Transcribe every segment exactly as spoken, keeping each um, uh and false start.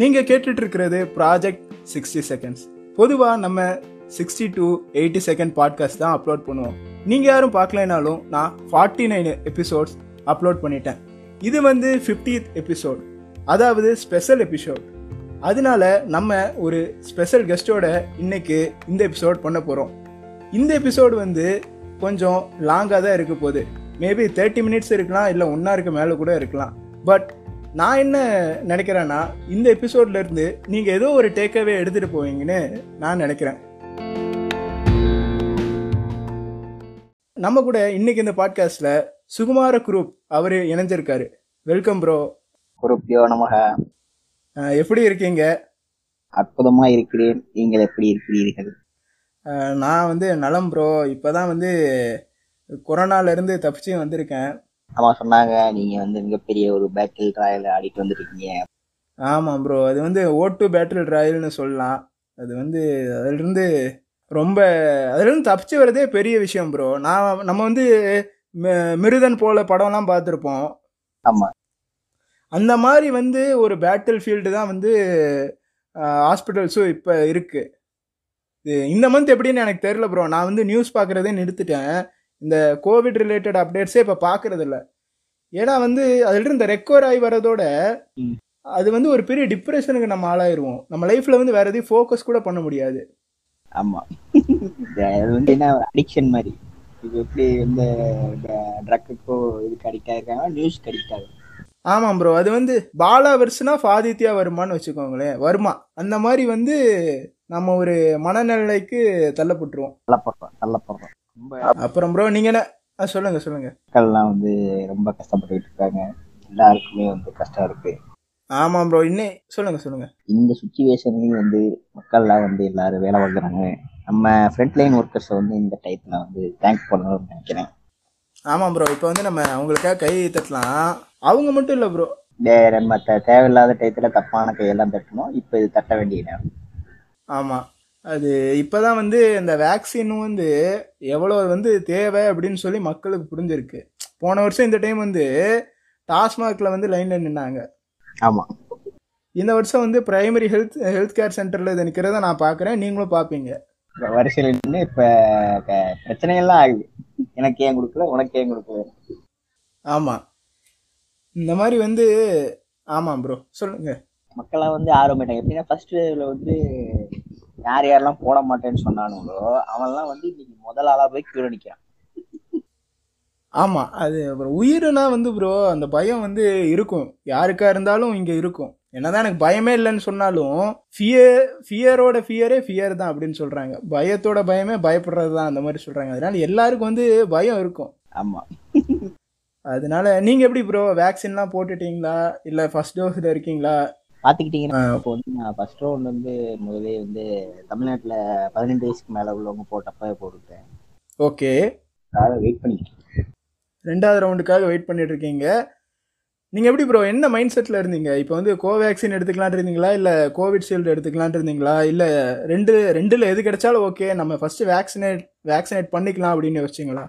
நீங்கள் கேட்டுட்டு இருக்கிறது ப்ராஜெக்ட் சிக்ஸ்டி செகண்ட்ஸ். பொதுவாக நம்ம sixty to eighty second podcast தான் அப்லோட் பண்ணுவோம். நீங்கள் யாரும் பார்க்கலைனாலும் நான் ஃபார்ட்டி நைன் எபிசோட்ஸ் அப்லோட் பண்ணிட்டேன். இது வந்து ஃபிஃப்டித் எபிசோட், அதாவது ஸ்பெஷல் எபிசோட். அதனால நம்ம ஒரு ஸ்பெஷல் கெஸ்டோட இன்னைக்கு இந்த எபிசோட் பண்ண போகிறோம். இந்த எபிசோடு வந்து கொஞ்சம் லாங்காக தான் இருக்க போகுது. மேபி தேர்ட்டி மினிட்ஸ் இருக்கலாம், இல்லை ஒன்றா இருக்க மேலே கூட இருக்கலாம். பட் நான் என்ன நினைக்கிறேன்னா, இந்த எபிசோட்லேருந்து நீங்கள் ஏதோ ஒரு டேக்அவே எடுத்துகிட்டு போவீங்கன்னு நான் நினைக்கிறேன். நம்ம கூட இன்னைக்கு இந்த பாட்காஸ்ட்ல சுகுமார குரூப் அவரு இணைஞ்சிருக்காரு. Welcome bro. குரூப்யோ நமக. எப்படி இருக்கீங்க? அற்புதமா இருக்கிறேன். நீங்கள் எப்படி இருக்கிறீர்கள்? நான் வந்து நலம் ப்ரோ. இப்பதான் வந்து கொரோனால இருந்து தப்பிச்சு வந்திருக்கேன். ஆமா சொன்னாங்க, நீங்க வந்து மிகப்பெரிய ஒரு பேட்டில் ராயல் ஆடிட்டு வந்துருக்கீங்க. ஆமா ப்ரோ, அது வந்து ஓட்டு பேட்டில் ராயல்னு சொல்லலாம். அது வந்து அதுல இருந்து ரொம்ப அதுலேருந்து தப்பிச்சு வரதே பெரிய விஷயம் ப்ரோ. நான் நம்ம வந்து மிருதன் போல படம்லாம் பார்த்துருப்போம். ஆமாம், அந்த மாதிரி வந்து ஒரு பேட்டில் ஃபீல்டு தான் வந்து ஹாஸ்பிட்டல்ஸும் இப்போ இருக்குது. இது இந்த மந்த் எப்படின்னு எனக்கு தெரியல ப்ரோ. நான் வந்து நியூஸ் பார்க்குறதே நிறுத்திட்டேன். இந்த கோவிட் ரிலேட்டட் அப்டேட்ஸே இப்போ பார்க்குறதில்ல. ஏன்னா வந்து அதுலேருந்து இந்த ரெக்கவர் ஆகி வரதோட அது வந்து ஒரு பெரிய டிப்ரெஷனுக்கு நம்ம ஆளாயிருவோம். நம்ம லைஃப்பில் வந்து வேறு எதையும் ஃபோக்கஸ் கூட பண்ண முடியாது. ஆமா, அது வந்து என்ன அடிக்ஷன் மாதிரி. இப்போ எப்படி வந்து ட்ரக்குக்கோ இதுக்கு அடிக்ட் ஆகிருக்காங்க, நியூஸ்க்கு அடிக்ட் ஆகும். ஆமாம் ப்ரோ, அது வந்து பாலா வருஷனா ஃபாதித்யா வருமான்னு வச்சுக்கோங்களேன், வருமா அந்த மாதிரி வந்து நம்ம ஒரு மனநிலைக்கு தள்ளப்பட்டுருவோம். தள்ளப்படுறோம் தள்ளப்படுறோம் ரொம்ப. அப்புறம் ப்ரோ நீங்கள் என்ன சொல்லுங்க சொல்லுங்க. மக்கள்லாம் வந்து ரொம்ப கஷ்டப்பட்டுக்கிட்டு இருக்காங்க, எல்லாருக்குமே வந்து கஷ்டம் இருக்கு. ஆமாம் ப்ரோ, இன்னும் சொல்லுங்க சொல்லுங்க. இந்த சுச்சுவேஷன்லேயும் வந்து மக்கள்லாம் வந்து எல்லாரும் வேலை வாங்குறாங்க. நம்ம ஃப்ரண்ட்லைன் ஒர்க்கர்ஸை வந்து இந்த டைத்தில் வந்து தேங்க் பண்ணணும்னு நினைக்கிறேன். ஆமாம் ப்ரோ, இப்போ வந்து நம்ம அவங்களுக்காக கை தட்டலாம். அவங்க மட்டும் இல்லை ப்ரோ, நம்ம தேவையில்லாத டைத்தில் தப்பான கையெல்லாம் தட்டணும். இப்போ இது தட்ட வேண்டிய நேரம். ஆமாம், அது இப்போ தான் வந்து இந்த வேக்சினும் வந்து எவ்வளோ வந்து தேவை அப்படின்னு சொல்லி மக்களுக்கு புரிஞ்சிருக்கு. போன வருஷம் இந்த டைம் வந்து டாஸ்மாகில் வந்து லைனில் நின்னாங்க. ஆமாம், இந்த வருஷம் வந்து பிரைமரி ஹெல்த் ஹெல்த் கேர் சென்டரில் இது நிற்கிறத நான் பார்க்குறேன், நீங்களும் பார்ப்பீங்க. வரிசையில் நின்று இப்போ பிரச்சனையெல்லாம் ஆகுது, எனக்கு ஏன் கொடுக்கல உனக்கு ஏன் கொடுக்கல. ஆமாம், இந்த மாதிரி வந்து. ஆமாம் ப்ரோ சொல்லுங்க. மக்களாக வந்து ஆரம்பிட்டாங்க. எப்படின்னா ஃபர்ஸ்ட் வேவ்ல வந்து யார் யாரெல்லாம் போட மாட்டேன்னு சொன்னானுங்களோ அவன்லாம் வந்து இன்னைக்கு முதல் ஆளாக போய் கீழே நிற்கிறான். ஆமாம், அது அப்புறம் உயிருனா வந்து ப்ரோ அந்த பயம் வந்து இருக்கும், யாருக்கா இருந்தாலும் இங்கே இருக்கும். என்னதான் எனக்கு பயமே இல்லைன்னு சொன்னாலும் ஃபியர் ஃபியரோட ஃபியரே ஃபியர் தான் அப்படின்னு சொல்கிறாங்க. பயத்தோட பயமே பயப்படுறது தான், அந்த மாதிரி சொல்கிறாங்க. அதனால எல்லாருக்கும் வந்து பயம் இருக்கும். ஆமாம், அதனால நீங்கள் எப்படி ப்ரோ வேக்சின்லாம் போட்டுட்டீங்களா? இல்லை ஃபர்ஸ்ட் டோஸில் இருக்கீங்களா? பார்த்துக்கிட்டீங்கன்னா இப்போ வந்து நான் ஃபர்ஸ்ட் ரவுண்ட் வந்து முதலே வந்து தமிழ்நாட்டில் பதினெட்டு வயசுக்கு மேலே உள்ளவங்க போட்டப்ப போட்டுட்டேன். ஓகே, அதாவது வெயிட் பண்ணிக்கிட்டேன். ரெண்டாவது ரவுண்டுக்காக வெயிட் பண்ணிட்டு இருக்கீங்க. நீங்கள் எப்படி ப்ரோ என்ன மைண்ட் செட்டில் இருந்தீங்க? இப்போ வந்து கோவேக்சின் எடுத்துக்கலான் இருந்தீங்களா, இல்லை கோவிட் ஷீல்டு எடுத்துக்கலான் இருந்தீங்களா, இல்லை ரெண்டு ரெண்டில் எது கிடைச்சாலும் ஓகே நம்ம ஃபர்ஸ்ட் வேக்சினேட் வேக்சினேட் பண்ணிக்கலாம் அப்படின்னு வச்சிங்களா?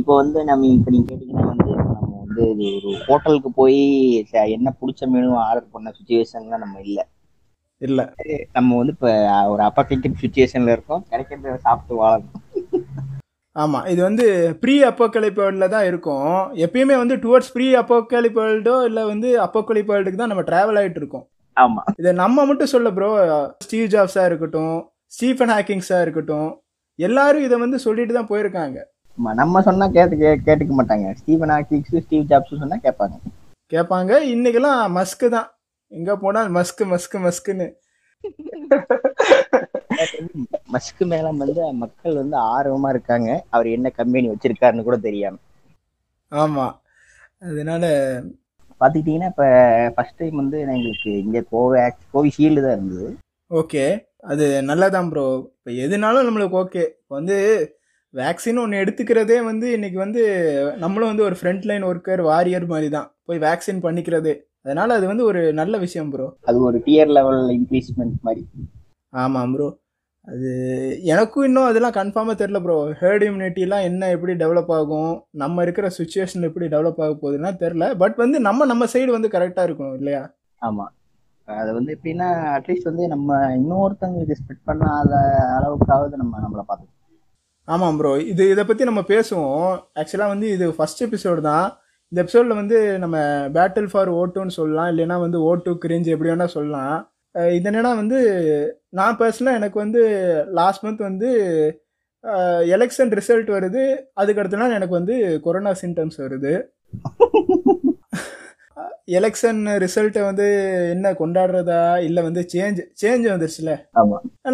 இப்போ வந்து நம்ம இப்போ நீங்கள் கேட்டிங்கன்னா வந்து நம்ம வந்து ஒரு ஹோட்டலுக்கு போய் என்ன பிடிச்ச மெனு ஆர்டர் பண்ண சுச்சுவேஷன்லாம் நம்ம இல்லை இல்லை நம்ம வந்து இப்போ ஒரு அப்பாக்கெடிக் சுச்சுவேஷனில் இருக்கோம், கிடைக்கிறத சாப்பிட்டு வாழணும். ஆமாம், இது வந்து ப்ரீ அப்போக்கலிப் வேர்ல்டில் தான் இருக்கும். எப்பயுமே வந்து டுவர்ட்ஸ் ப்ரீ அப்போக்கலிப் வேர்ல்டோ இல்லை வந்து அப்போக்கலிப் வேர்ல்டுக்கு தான் நம்ம ட்ராவல் ஆகிட்டு இருக்கோம். ஆமாம், இதை நம்ம மட்டும் சொல்ல ப்ரோ, ஸ்டீவ் ஜாப்ஸாக இருக்கட்டும், ஸ்டீஃபன் ஹாக்கிங்ஸாக இருக்கட்டும், எல்லாரும் இதை வந்து சொல்லிட்டு தான் போயிருக்காங்க. நம்ம சொன்னால் கேட்டு கே கேட்டுக்க மாட்டாங்க. ஸ்டீஃபன் ஹாக்கிங்ஸு ஸ்டீவ் ஜாப்ஸும் சொன்னால் கேட்பாங்க கேட்பாங்க இன்றைக்கெல்லாம் மஸ்க்கு தான், எங்கே போனால் மஸ்க்கு மஸ்க்கு மஸ்க்குன்னு. மஸ்க்கு மேல வந்து மக்கள் வந்து ஆர்வமா இருக்காங்க, அவர் என்ன கம்பெனி வச்சிருக்காருன்னு கூட தெரியாம. ஆமா, அதனால பாத்துக்கிட்டீங்கன்னா இப்ப ஃபர்ஸ்ட் டைம் வந்து எங்களுக்கு இங்க கோவேக்ஸ் கோவிஷீல்டு தான் இருந்தது. ஓகே, அது நல்லதான் ப்ரோ. இப்போ எதுனாலும் நம்மளுக்கு ஓகே. இப்போ வந்து வேக்சின் ஒன்று எடுத்துக்கிறதே வந்து இன்னைக்கு வந்து நம்மளும் வந்து ஒரு ஃப்ரண்ட் லைன் ஒர்க்கர் வாரியர் மாதிரி தான் போய் வேக்சின் பண்ணிக்கிறதே. அதனால அது வந்து ஒரு நல்ல விஷயம் ப்ரோ, அது ஒரு டியர் லெவல் இன்க்ரீஸ்மெண்ட் மாதிரி. ஆமாம் ப்ரோ, அது எனக்கும் இன்னும் அதெல்லாம் கன்ஃபார்மாக தெரில ப்ரோ. ஹேர்ட் இம்யூனிட்டிலாம் என்ன எப்படி டெவலப் ஆகும், நம்ம இருக்கிற சுச்சுவேஷன் எப்படி டெவலப் ஆக போகுதுன்னா தெரில. பட் வந்து நம்ம நம்ம சைடு வந்து கரெக்டாக இருக்கணும் இல்லையா? ஆமாம், அதை வந்து எப்படின்னா அட்லீஸ்ட் வந்து நம்ம இன்னொருத்தவங்களுக்கு ஸ்ப்ரெட் பண்ணாத அளவுக்காவது நம்ம நம்மளை பார்த்துக்கணும். ஆமாம் ப்ரோ, இது இதை பற்றி நம்ம பேசுவோம். ஆக்சுவலாக வந்து இது ஃபஸ்ட் எபிசோடு தான். இந்த எபிசோடில் வந்து நம்ம பேட்டில் ஃபார் ஓட்டுன்னு சொல்லலாம், இல்லைன்னா வந்து ஓட்டு கிரிஞ்சு எப்படி வேணால் சொல்லலாம். இது என்னென்னா வந்து நான் பர்சனலாக எனக்கு வந்து லாஸ்ட் மந்த் வந்து எலெக்ஷன் ரிசல்ட் வருது, அதுக்கடுத்த நாள் எனக்கு வந்து கொரோனா சிம்டம்ஸ் வருது. எலெக்ஷன் ரிசல்ட்டை வந்து என்ன கொண்டாடுறதா இல்லை வந்து சேஞ்ச் சேஞ்ச் வந்துருச்சுல,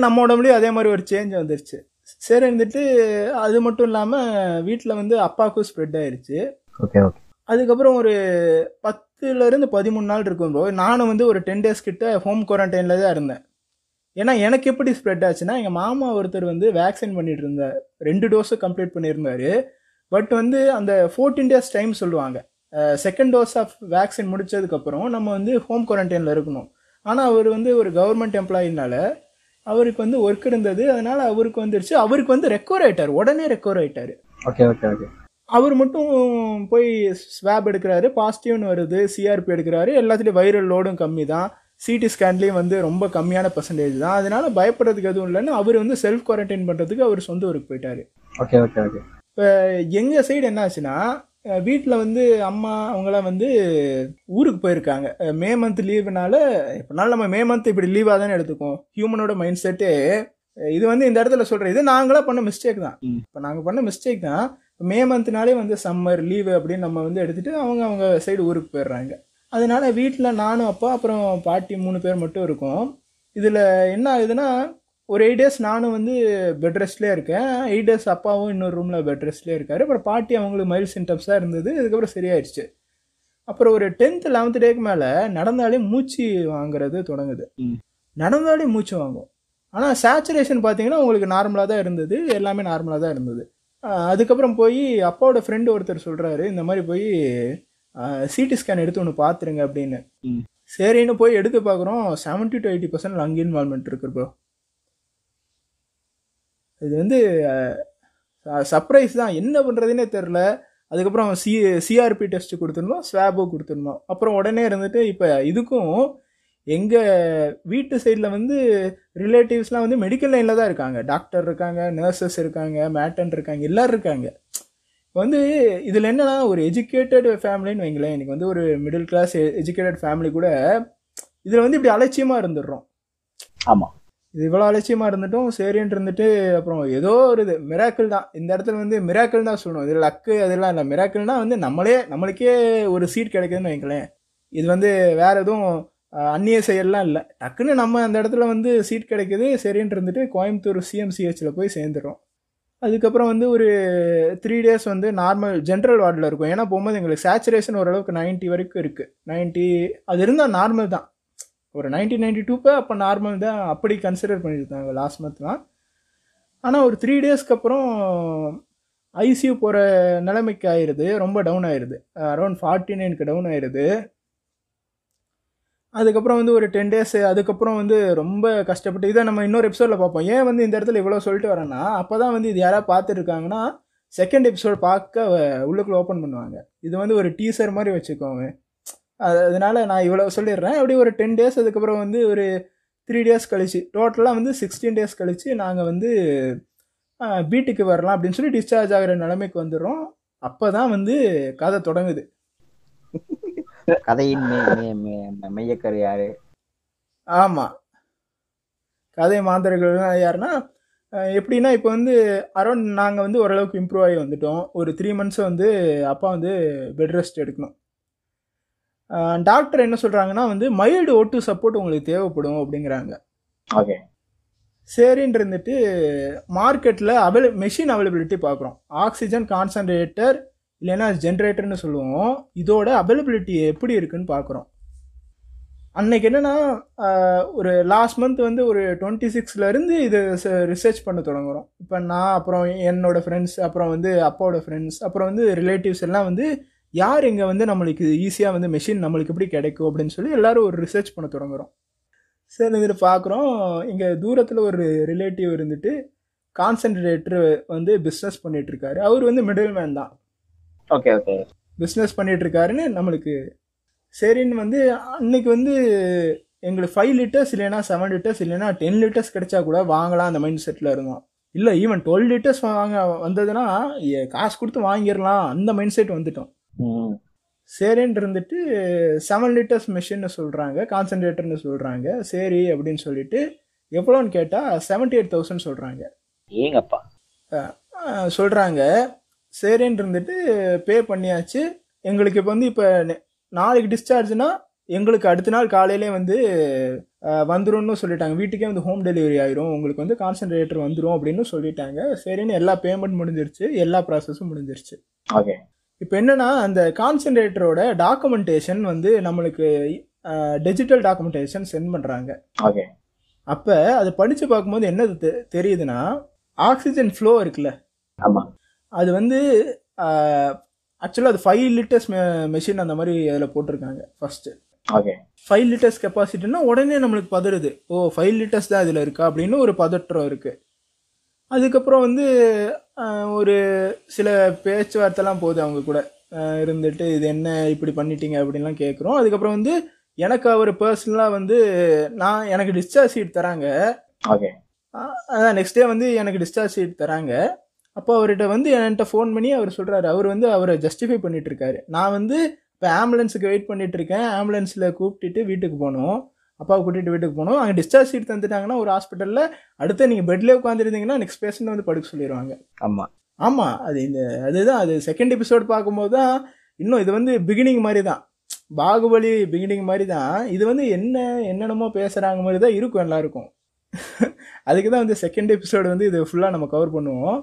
நம்ம உடம்புலேயும் அதே மாதிரி ஒரு சேஞ்ச் வந்துருச்சு. சரி இருந்துட்டு அது மட்டும் இல்லாமல் வீட்டில் வந்து அப்பாவுக்கும் ஸ்ப்ரெட் ஆயிடுச்சு. Okay okay. அதுக்கப்புறம் ஒரு பத்துலேருந்து பதிமூணு நாள் இருக்கும்போது நானும் வந்து ஒரு டென் டேஸ் கிட்ட ஹோம் குவாரண்டைனில் தான் இருந்தேன். ஏன்னா எனக்கு எப்படி ஸ்ப்ரெட் ஆச்சுன்னா, எங்கள் மாமா ஒருத்தர் வந்து வேக்சின் பண்ணிட்டு இருந்தார், ரெண்டு டோஸும் கம்ப்ளீட் பண்ணியிருந்தார். பட் வந்து அந்த ஃபோர்டீன் டேஸ் டைம் சொல்லுவாங்க, செகண்ட் டோஸ் ஆஃப் வேக்சின் முடித்ததுக்கப்புறம் நம்ம வந்து ஹோம் குவாரண்டைனில் இருக்கணும். ஆனால் அவர் வந்து ஒரு கவர்மெண்ட் எம்ப்ளாயினால அவருக்கு வந்து ஒர்க் இருந்தது, அதனால் அவருக்கு வந்துருச்சு. அவருக்கு வந்து ரெக்கவர் ஆகிட்டார், உடனே ரெக்கவர் ஆகிட்டார். Okay okay okay. அவர் மட்டும் போய் ஸ்வாப் எடுக்கிறாரு, பாசிட்டிவ்னு வருது, சிஆர்பி எடுக்கிறாரு, எல்லாத்துலேயும் வைரல் லோடும் கம்மி தான், சிடி ஸ்கேன்லேயும் வந்து ரொம்ப கம்மியான பர்சன்டேஜ் தான், அதனால் பயப்படுறதுக்கு எதுவும் இல்லைன்னு அவர் வந்து செல்ஃப் குவாரண்டைன் பண்ணுறதுக்கு அவர் சொந்த ஊருக்கு போயிட்டார். Okay okay okay. இப்போ எங்கள் சைடு என்ன ஆச்சுன்னா, வீட்டில் வந்து அம்மா அவங்களாம் வந்து ஊருக்கு போயிருக்காங்க மே மந்த் லீவுனால. எப்படினாலும் நம்ம மே மந்த் இப்படி லீவாக தானே எடுத்துக்கோம், ஹியூமனோட மைண்ட் செட்டு இது. வந்து இந்த இடத்துல சொல்கிற இது நாங்களாம் பண்ண மிஸ்டேக் தான். இப்போ நாங்கள் பண்ண மிஸ்டேக் தான். மே மந்த்னாலே வந்து சம்மர் லீவு அப்படின்னு நம்ம வந்து எடுத்துகிட்டு அவங்க அவங்க சைடு ஊருக்கு போயிடுறாங்க. அதனால் வீட்டில் நானும் அப்பா அப்புறம் பாட்டி மூணு பேர் மட்டும் இருக்கோம். இதில் என்ன ஆகுதுன்னா, ஒரு எயிட் டேஸ் நானும் வந்து பெட் ரெஸ்ட்லேயே இருக்கேன், எயிட் டேஸ் அப்பாவும் இன்னொரு ரூமில் பெட் ரெஸ்ட்லேயே இருக்கார். அப்புறம் பாட்டி அவங்களுக்கு மைல்டு சிம்டம்ஸாக இருந்தது, இதுக்கப்புறம் சரியாயிடுச்சு. அப்புறம் ஒரு டென்த்து லெவன்த் டேக்கு மேலே நடந்தாலே மூச்சு வாங்குறது தொடங்குது. நடந்தாலே மூச்சு வாங்கும். ஆனால் சேச்சுரேஷன் பார்த்தீங்கன்னா உங்களுக்கு நார்மலாக தான் இருந்தது, எல்லாமே நார்மலாக தான் இருந்தது. அதுக்கப்புறம் போய் அப்பாவோட ஃப்ரெண்டு ஒருத்தர் சொல்கிறாரு, இந்த மாதிரி போய் சிடி ஸ்கேன் எடுத்து ஒன்று பார்த்துருங்க அப்படின்னு. சரின்னு போய் எடுத்து பார்க்குறோம், seventy to eighty percent lung involvement இருக்குது ப்ரோ. இது வந்து சர்ப்ரைஸ் தான், என்ன பண்ணுறதுன்னே தெரில. அதுக்கப்புறம் சி சிஆர்பி டெஸ்ட்டு கொடுத்துருந்தோம், ஸ்வாபும் கொடுத்துருந்தோம். அப்புறம் உடனே இருந்துட்டு இப்போ இதுக்கும் எங்கள் வீட்டு சைடில் வந்து ரிலேட்டிவ்ஸ்லாம் வந்து மெடிக்கல் லைனில் தான் இருக்காங்க, டாக்டர் இருக்காங்க, நர்சஸ் இருக்காங்க, மேட்டன் இருக்காங்க, எல்லோரும் இருக்காங்க. வந்து இதில் என்னென்னா, ஒரு எஜுகேட்டட் ஃபேமிலின்னு வைங்களேன், எனக்கு வந்து ஒரு மிடில் கிளாஸ் எஜுகேட்டட் ஃபேமிலி கூட இதில் வந்து இப்படி அலட்சியமாக இருந்துடுறோம். ஆமாம், இது இவ்வளோ அலட்சியமாக இருந்துட்டும் சரின்னு இருந்துட்டு அப்புறம் ஏதோ ஒரு இது மிராக்கிள் தான். இந்த இடத்துல வந்து மிராக்கிள் தான் சொல்லணும், இதில் லக்கு அதெல்லாம் இல்லை. மிராக்கிள்னால் வந்து நம்மளே நம்மளுக்கே ஒரு சீட் கிடைக்குதுன்னு வைங்களேன். இது வந்து வேறு எதுவும் அந்நிய செயல்லாம் இல்லை, டக்குன்னு நம்ம அந்த இடத்துல வந்து சீட் கிடைக்கிது. சரின்னு இருந்துட்டு கோயம்புத்தூர் சிஎம்சிஹெச்சில் போய் சேர்ந்துடும். அதுக்கப்புறம் வந்து ஒரு த்ரீ டேஸ் வந்து நார்மல் ஜென்ரல் வார்டில் இருக்கும். ஏன்னா போகும்போது எங்களுக்கு சேச்சுரேஷன் ஓரளவுக்கு நைன்ட்டி வரைக்கும் இருக்குது, நைன்ட்டி அது இருந்தால் நார்மல் தான், ஒரு நைன்ட்டி நைன்ட்டி டூப்போ அப்போ நார்மல் தான் அப்படி கன்சிடர் பண்ணியிருந்தாங்க லாஸ்ட் மந்த்லாம். ஆனால் ஒரு த்ரீ டேஸ்க்கு அப்புறம் ஐசியூ போகிற நிலைமைக்கு ஆயிடுது, ரொம்ப டவுன் ஆயிடுது, அரௌண்ட் ஃபார்ட்டி நைனுக்கு டவுன் ஆயிடுது. அதுக்கப்புறம் வந்து ஒரு டென் டேஸ் அதுக்கப்புறம் வந்து ரொம்ப கஷ்டப்பட்டு இதை நம்ம இன்னொரு எபிசோடில் பார்ப்போம். ஏன் வந்து இந்த இடத்துல இவ்வளோ சொல்லிட்டு வரேன்னா, அப்போ தான் வந்து இது யாராவது பார்த்துருக்காங்கன்னா செகண்ட் எபிசோடு பார்க்க உள்ளுக்குள்ளே ஓப்பன் பண்ணுவாங்க. இது வந்து ஒரு டீசர் மாதிரி வச்சுக்கோங்க. அதனால் நான் இவ்வளோ சொல்லிடுறேன். அப்படி ஒரு டென் டேஸ் அதுக்கப்புறம் வந்து ஒரு த்ரீ டேஸ் கழிச்சு, டோட்டலாக வந்து சிக்ஸ்டீன் டேஸ் கழித்து நாங்கள் வந்து வீட்டுக்கு வரலாம் அப்படின்னு சொல்லி டிஸ்சார்ஜ் ஆகிற நிலைமைக்கு வந்துடுறோம். அப்போ தான் வந்து கதை தொடங்குது. கதையின் மையக்கரு யாரு? ஆமாம், கதை மாந்தர்கள் யாருன்னா எப்படின்னா, இப்போ வந்து அரௌண்ட் நாங்கள் வந்து ஓரளவுக்கு இம்ப்ரூவ் ஆகி வந்துட்டோம். ஒரு த்ரீ மந்த்ஸ் வந்து அப்பா வந்து பெட் ரெஸ்ட் எடுக்கணும். டாக்டர் என்ன சொல்கிறாங்கன்னா வந்து மைல்டு ஓட்டு சப்போர்ட் உங்களுக்கு தேவைப்படும் அப்படிங்கிறாங்க. ஓகே. சரின்னு இருந்துட்டு மார்க்கெட்டில் அவைல மெஷின் அவைலபிலிட்டி பார்க்குறோம். ஆக்சிஜன் கான்சன்ட்ரேட்டர் இல்லைன்னா ஜென்ரேட்டர்னு சொல்லுவோம். இதோட அவைலபிலிட்டி எப்படி இருக்குன்னு பார்க்குறோம். அன்னைக்கு என்னென்னா, ஒரு லாஸ்ட் மந்த் வந்து ஒரு டுவெண்ட்டி சிக்ஸ்லேருந்து இது ரிசர்ச் பண்ண தொடங்குகிறோம். இப்போ நான் அப்புறம் என்னோடய ஃப்ரெண்ட்ஸ், அப்புறம் வந்து அப்பாவோட ஃப்ரெண்ட்ஸ், அப்புறம் வந்து ரிலேட்டிவ்ஸ் எல்லாம் வந்து யார் இங்கே வந்து நம்மளுக்கு ஈஸியாக வந்து மெஷின் நம்மளுக்கு எப்படி கிடைக்கும் அப்படின்னு சொல்லி எல்லோரும் ஒரு ரிசர்ச் பண்ண தொடங்குகிறோம். சரி இதில் பார்க்குறோம், இங்கே தூரத்தில் ஒரு ரிலேட்டிவ் இருந்துட்டு கான்சன்ட்ரேட்டர் வந்து பிஸ்னஸ் பண்ணிகிட்ருக்காரு. அவர் வந்து மிடில் மேன் தான். Okay okay. பிஸ்னஸ் பண்ணிகிட்ருக்காருன்னு நம்மளுக்கு சரின்னு வந்து அன்றைக்கி வந்து எங்களுக்கு ஃபைவ் லிட்டர்ஸ் இல்லைன்னா செவன் லிட்டர்ஸ் இல்லைன்னா டென் லிட்டர்ஸ் கிடைச்சா கூட வாங்கலாம் அந்த மைண்ட் செட்டில் இருந்தோம். இல்லை ஈவன் டுவெல் லிட்டர்ஸ் வாங்க வந்ததுன்னா காசு கொடுத்து வாங்கிடலாம் அந்த மைண்ட் செட் வந்துட்டோம். சரின்னு இருந்துட்டு செவன் லிட்டர்ஸ் மிஷின்னு சொல்கிறாங்க, கான்சன்ட்ரேட்டர்னு சொல்கிறாங்க. சரி அப்படின்னு சொல்லிட்டு எவ்வளோன்னு கேட்டால் செவன்ட்டி எயிட் தௌசண்ட் சொல்கிறாங்க. ஏங்கப்பா சொல்கிறாங்க. சரின்னு இருந்துட்டு பே பண்ணியாச்சு. எங்களுக்கு இப்போ வந்து இப்போ நாளைக்கு டிஸ்சார்ஜ்னா எங்களுக்கு அடுத்த நாள் காலையிலே வந்து வந்துடும் சொல்லிட்டாங்க. வீட்டுக்கே வந்து ஹோம் டெலிவரி ஆயிரும், உங்களுக்கு வந்து கான்சன்ட்ரேட்டர் வந்துடும் அப்படின்னு சொல்லிட்டாங்க. சரின்னு எல்லா பேமெண்ட் முடிஞ்சிருச்சு, எல்லா ப்ராசஸும் முடிஞ்சிருச்சு. ஓகே, இப்போ என்னென்னா அந்த கான்சன்ட்ரேட்டரோட டாக்குமெண்டேஷன் வந்து நம்மளுக்கு டிஜிட்டல் டாக்குமெண்டேஷன் சென்ட் பண்ணுறாங்க. ஓகே, அப்போ அதை படித்து பார்க்கும்போது என்ன தெ தெரியுதுன்னா ஆக்சிஜன் ஃப்ளோ இருக்குல்ல, ஆமாம், அது வந்து ஆக்சுவலாக அது ஃபைவ் லிட்டர்ஸ் மெ மெஷின் அந்த மாதிரி அதில் போட்டிருக்காங்க ஃபஸ்ட்டு. ஓகே, ஃபைவ் லிட்டர்ஸ் கெப்பாசிட்டின்னா உடனே நம்மளுக்கு பதறுது, ஓ ஃபைவ் லிட்டர்ஸ் தான் இதில் இருக்கா அப்படின்னு ஒரு பதற்றம் இருக்குது. அதுக்கப்புறம் வந்து ஒரு சில பேச்சுவார்த்தைலாம் போகுது அவங்க கூட இருந்துட்டு, இது என்ன இப்படி பண்ணிட்டீங்க அப்படின்லாம் கேட்குறோம். அதுக்கப்புறம் வந்து எனக்கு அவர் பர்சனலாக வந்து நான் எனக்கு டிஸ்சார்ஜ் ஷீட் தராங்க. ஓகே, அதான் நெக்ஸ்ட் டே வந்து எனக்கு டிஸ்சார்ஜ் ஷீட் தராங்க. அப்போ அவர்கிட்ட வந்து என்கிட்ட ஃபோன் பண்ணி அவர் சொல்கிறாரு, அவர் வந்து அவரை ஜஸ்டிஃபை பண்ணிட்டுருக்காரு. நான் வந்து இப்போ ஆம்புலன்ஸுக்கு வெயிட் பண்ணிகிட்ருக்கேன், ஆம்புலன்ஸில் கூப்பிட்டுட்டு வீட்டுக்கு போகணும், அப்பாவை கூட்டிகிட்டு வீட்டுக்கு போகணும். அங்கே டிஸ்சார்ஜ் ஷீட் தந்துட்டாங்கன்னா ஒரு ஹாஸ்பிட்டலில் அடுத்து நீங்கள் பெட்லேயே உட்காந்துருந்தீங்கன்னா நெக்ஸ்ட் பேஷண்ட் வந்து படுக்க சொல்லிடுவாங்க. ஆமாம் ஆமாம் அது இந்த அதுதான் அது செகண்ட் எபிசோடு பார்க்கும்போது தான் இன்னும் இது வந்து பிகினிங் மாதிரி தான், பாகுபலி பிகினிங் மாதிரி தான். இது வந்து என்ன என்னென்னமோ பேசுகிறாங்க மாதிரி தான் இருக்கும் எல்லாருக்கும். அதுக்கு தான் வந்து செகண்ட் எபிசோடு வந்து இது ஃபுல்லாக நம்ம கவர் பண்ணுவோம்.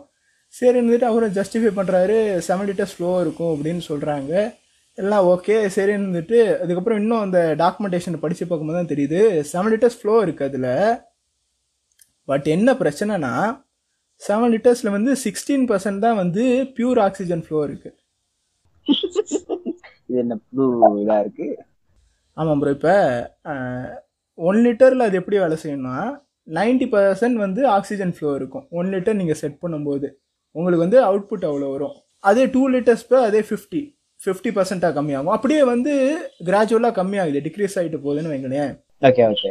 சரி இருந்துட்டு அவரும் ஜஸ்டிஃபை பண்ணுறாரு, செவன் லிட்டர்ஸ் ஃப்ளோ இருக்கும் அப்படின்னு சொல்கிறாங்க, எல்லாம் ஓகே. சரி இருந்துட்டு அதுக்கப்புறம் இன்னும் அந்த டாக்குமெண்டேஷனை படித்து பார்க்கும்போது தான் தெரியுது செவன் லிட்டர்ஸ் ஃப்ளோ இருக்குது அதில். பட் என்ன பிரச்சனைனா செவன் லிட்டர்ஸில் வந்து சிக்ஸ்டீன் பர்சன்ட் தான் வந்து பியூர் ஆக்சிஜன் ஃப்ளோ இருக்குது. இது என்ன புது இதாக இருக்குது. ஆமாம் ப்ரோ, இப்போ ஒன் லிட்டரில் அது எப்படி வேலை செய்யணும்னா நைன்ட்டி பர்சன்ட் வந்து ஆக்சிஜன் ஃப்ளோ இருக்கும். ஒன் லிட்டர் நீங்கள் செட் பண்ணும்போது உங்களுக்கு வந்து அவுட்புட் அவ்வளோ வரும். அதே டூ லிட்டர்ஸ் இப்போ அதே ஃபிஃப்டி ஃபிஃப்டி பர்சென்ட்டாக கம்மியாகும். அப்படியே வந்து கிராஜுவலாக கம்மியாகுது, டிக்ரீஸ் ஆகிட்டு போகுதுன்னு வைங்களேன். ஓகே ஓகே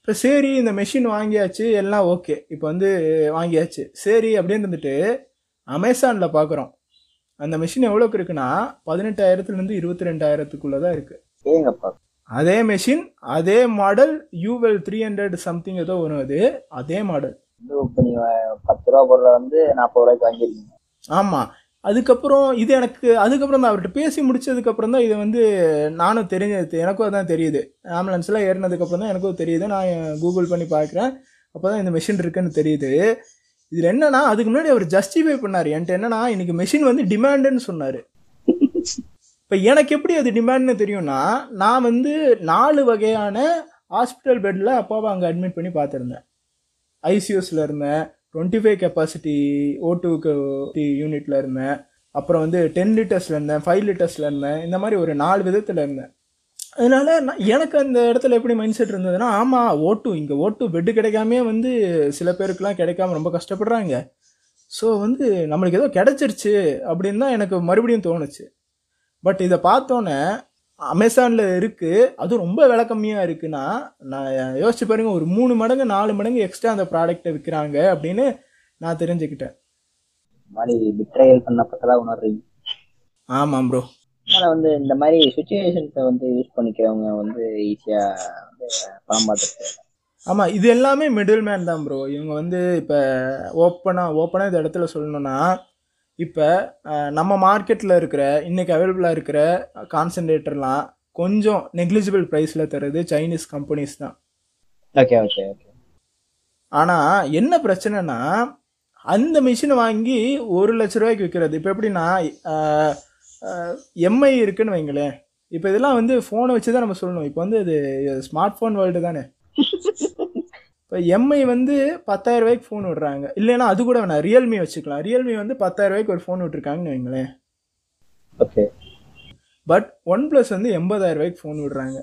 இப்போ சரி இந்த மெஷின் வாங்கியாச்சு, எல்லாம் ஓகே, இப்போ வந்து வாங்கியாச்சு. சரி அப்படின்னு இருந்துட்டு அமேசானில் பார்க்குறோம் அந்த மிஷின் எவ்வளோக்கு இருக்குன்னா பதினெட்டாயிரத்துலேருந்து இருபத்தி ரெண்டாயிரத்துக்குள்ளே தான் இருக்குது. அதே மெஷின் அதே model Yuwell three hundred something ஏதோ வரும், அது அதே மாடல். பத்து ரூபா பொருளை வந்து நாற்பது ரூபாய்க்கு வாங்கிருக்கீங்க. ஆமாம், அதுக்கப்புறம் இது எனக்கு அதுக்கப்புறம் தான் அவர்கிட்ட பேசி முடிச்சதுக்கப்புறம் தான் இதை வந்து நானும் தெரிஞ்சது, எனக்கும் அதான் தெரியுது. ஆம்புலன்ஸ்லாம் ஏறினதுக்கப்புறம் தான் எனக்கும் தெரியுது, நான் கூகுள் பண்ணி பார்க்குறேன், அப்போ தான் இந்த மெஷின் இருக்குன்னு தெரியுது. இதில் என்னன்னா அதுக்கு முன்னாடி அவர் ஜஸ்டிஃபை பண்ணார் என்கிட்ட, என்னன்னா இன்னைக்கு மெஷின் வந்து டிமாண்டுன்னு சொன்னார். இப்போ எனக்கு எப்படி அது டிமாண்ட்னு தெரியும்னா நான் வந்து நாலு வகையான ஹாஸ்பிட்டல் பெட்டில் அப்பாவை அங்கே அட்மிட் பண்ணி பார்த்துருந்தேன். ஐசியூஸில் இருந்தேன், டுவெண்ட்டி ஃபைவ் கெப்பாசிட்டி ஓட்டுக்கு யூனிட்டில் இருந்தேன், அப்புறம் வந்து டென் லிட்டர்ஸில் இருந்தேன், ஃபைவ் லிட்டர்ஸில் இருந்தேன், இந்த மாதிரி ஒரு நாலு விதத்தில் இருந்தேன். அதனால நான் எனக்கு அந்த இடத்துல எப்படி மைண்ட் செட் இருந்ததுன்னா ஆமாம் ஓட்டு இங்கே ஓட்டு பெட்டு கிடைக்காமே வந்து சில பேருக்குலாம் கிடைக்காம ரொம்ப கஷ்டப்படுறாங்க, ஸோ வந்து நம்மளுக்கு ஏதோ கிடைச்சிருச்சு அப்படின்னு தான் எனக்கு மறுபடியும் தோணுச்சு. பட் இதை பார்த்தோன்னே அமேசானில் இருக்குது, அதுவும் ரொம்ப விலை கம்மியாக இருக்குன்னா நான் யோசிச்சு பாருங்க, ஒரு மூணு மடங்கு நாலு மடங்கு எக்ஸ்ட்ரா அந்த ப்ராடக்டை விற்கிறாங்க அப்படின்னு நான் தெரிஞ்சுக்கிட்டேன். ஆமாம் ப்ரோ, அதனால் வந்து இந்த மாதிரி சுச்சுவேஷன்ஸை வந்து யூஸ் பண்ணிக்கிறவங்க வந்து ஈஸியாக வந்து பாம்பாட்டு. ஆமாம், இது எல்லாமே மிடில் மேன் தான் ப்ரோ. இவங்க வந்து இப்போ ஓப்பனாக ஓப்பனாக இந்த இடத்துல சொல்லணுன்னா இப்போ நம்ம மார்க்கெட்டில் இருக்கிற இன்றைக்கி அவைலபிளாக இருக்கிற கான்சன்ட்ரேட்டர்லாம் கொஞ்சம் நெக்லிஜிபிள் ப்ரைஸில் தருது சைனீஸ் கம்பெனிஸ் தான். ஓகே ஓகே ஓகே ஆனால் என்ன பிரச்சனைனா அந்த மிஷினை வாங்கி ஒரு லட்ச ரூபாய்க்கு விற்கிறது. இப்போ எப்படின்னா எம்ஐ இருக்குன்னு வைங்களேன், இப்போ இதெல்லாம் வந்து ஃபோனை வச்சு தான் நம்ம சொல்லணும், இப்போ வந்து இது ஸ்மார்ட் ஃபோன் வேர்ல்டு தானே. இப்போ எம்ஐ வந்து பத்தாயிரம் ரூபாய்க்கு ஃபோன் விடுறாங்க, இல்லைன்னா அது கூட வேணாம் ரியல்மி வச்சுக்கலாம். ரியல்மி வந்து பத்தாயிரம் ரூபாய்க்கு ஒரு ஃபோன் விட்டுருக்காங்கன்னு வைங்களேன். ஓகே, பட் ஒன் ப்ளஸ் வந்து எண்பதாயிரம் ரூபாய்க்கு ஃபோன் விடுறாங்க.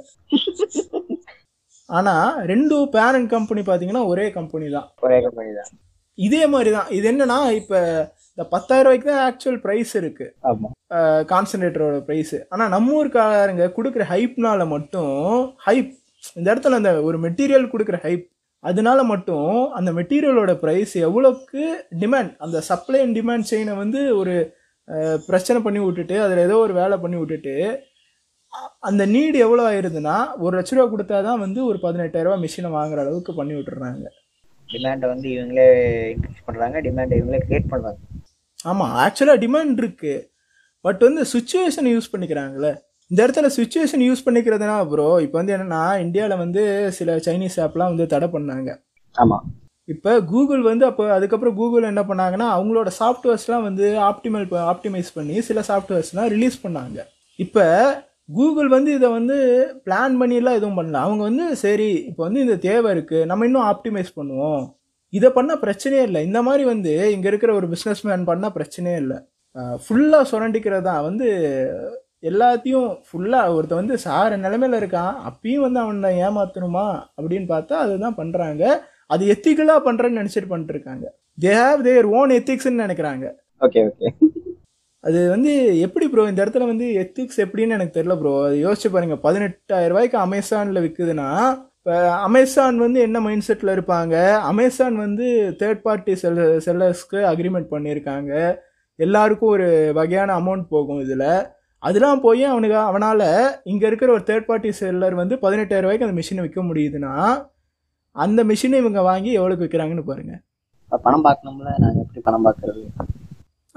ஆனால் ரெண்டும் பேரண்ட் கம்பெனி பார்த்தீங்கன்னா ஒரே கம்பெனி தான். ஒரே கம்பெனி தான். இதே மாதிரி தான். இது என்னன்னா இப்போ இந்த பத்தாயிரம் ரூபாய்க்கு தான் ஆக்சுவல் ப்ரைஸ் இருக்குது. ஆமாம், கான்சன்ட்ரேட்டரோட ப்ரைஸு. ஆனால் நம்ம ஊருக்காரங்க கொடுக்குற ஹைப்னால் மட்டும் ஹைப் இந்த இடத்துல அந்த ஒரு மெட்டீரியல் கொடுக்குற ஹைப், அதனால மட்டும் அந்த மெட்டீரியலோட ப்ரைஸ் எவ்வளோக்கு டிமாண்ட், அந்த சப்ளை அண்ட் டிமாண்ட் செயினை வந்து ஒரு பிரச்சனை பண்ணி விட்டுட்டு அதில் ஏதோ ஒரு வேலை பண்ணி விட்டுட்டு அந்த நீடு எவ்வளோ ஆயிடுதுன்னா ஒரு லட்ச ரூபா கொடுத்தா தான் வந்து ஒரு பதினெட்டாயிரரூபா மிஷினை வாங்குற அளவுக்கு பண்ணி விட்டுறாங்க. டிமாண்டை வந்து இவங்களே இன்க்ரீஸ் பண்ணுறாங்க, டிமாண்டை இவங்களே கிரியேட் பண்ணுறாங்க. ஆமாம், ஆக்சுவலாக டிமாண்ட் இருக்குது, பட் வந்து சுச்சுவேஷன் யூஸ் பண்ணிக்கிறாங்களே. இந்த இடத்துல சுச்சுவேஷன் யூஸ் பண்ணிக்கிறதுனா ப்ரோ இப்போ வந்து என்னென்னா இந்தியாவில் வந்து சில சைனீஸ் ஆப்லாம் வந்து தடை பண்ணாங்க. ஆமாம், இப்போ கூகுள் வந்து அப்போ அதுக்கப்புறம் கூகுள் என்ன பண்ணாங்கன்னா அவங்களோட சாஃப்ட்வேர்ஸ்லாம் வந்து ஆப்டிமல் ஆப்டிமைஸ் பண்ணி சில சாஃப்ட்வேர்ஸ்லாம் ரிலீஸ் பண்ணாங்க. இப்போ கூகுள் வந்து இதை வந்து பிளான் பண்ணிலாம் எதுவும் பண்ணல, அவங்க வந்து சரி இப்போ வந்து இந்த தேவை இருக்குது நம்ம இன்னும் ஆப்டிமைஸ் பண்ணுவோம், இதை பண்ணால் பிரச்சனையே இல்லை, இந்த மாதிரி வந்து இங்கே இருக்கிற ஒரு பிஸ்னஸ் மேன் பண்ணால் பிரச்சனையே இல்லை. ஃபுல்லாக சுரண்டிக்கிறது தான் வந்து எல்லாத்தையும் ஃபுல்லாக. ஒருத்த வந்து சார நிலைமையில் இருக்கான், அப்பயும் வந்து அவனை ஏமாற்றணுமா அப்படின்னு பார்த்தா அதுதான் பண்ணுறாங்க. அது எத்திக்கலாக பண்ணுறேன்னு நினச்சிட்டு பண்ணிட்டுருக்காங்க. தே ஹேவ் தேர் ஓன் எத்திக்ஸ்ன்னு நினைக்கிறாங்க. ஓகே ஓகே, அது வந்து எப்படி ப்ரோ இந்த இடத்துல வந்து எத்திக்ஸ் எப்படின்னு எனக்கு தெரியல ப்ரோ. அது யோசிச்சு பாருங்கள், பதினெட்டாயிரம் ரூபாய்க்கு அமேசானில் விற்குதுன்னா இப்போ அமேசான் வந்து என்ன மைண்ட் செட்டில் இருப்பாங்க? அமேசான் வந்து தேர்ட் பார்ட்டி செல் செல்லர்ஸ்க்கு அக்ரிமெண்ட் பண்ணியிருக்காங்க, எல்லாருக்கும் ஒரு வகையான அமௌண்ட் போகும். இதில் அதெலாம் போய் அவனுக்கு அவனால் இங்கே இருக்கிற ஒரு தேர்ட் பார்ட்டி செல்லர் வந்து பதினெட்டாயிரம் ரூபாய்க்கு அந்த மிஷினை விற்க முடியுதுன்னா அந்த மிஷினை இவங்க வாங்கி எவ்வளோக்கு விற்கிறாங்கன்னு பாருங்கள். பணம் பார்க்கணும்ல, நாங்கள் எப்படி பணம் பார்க்குறது?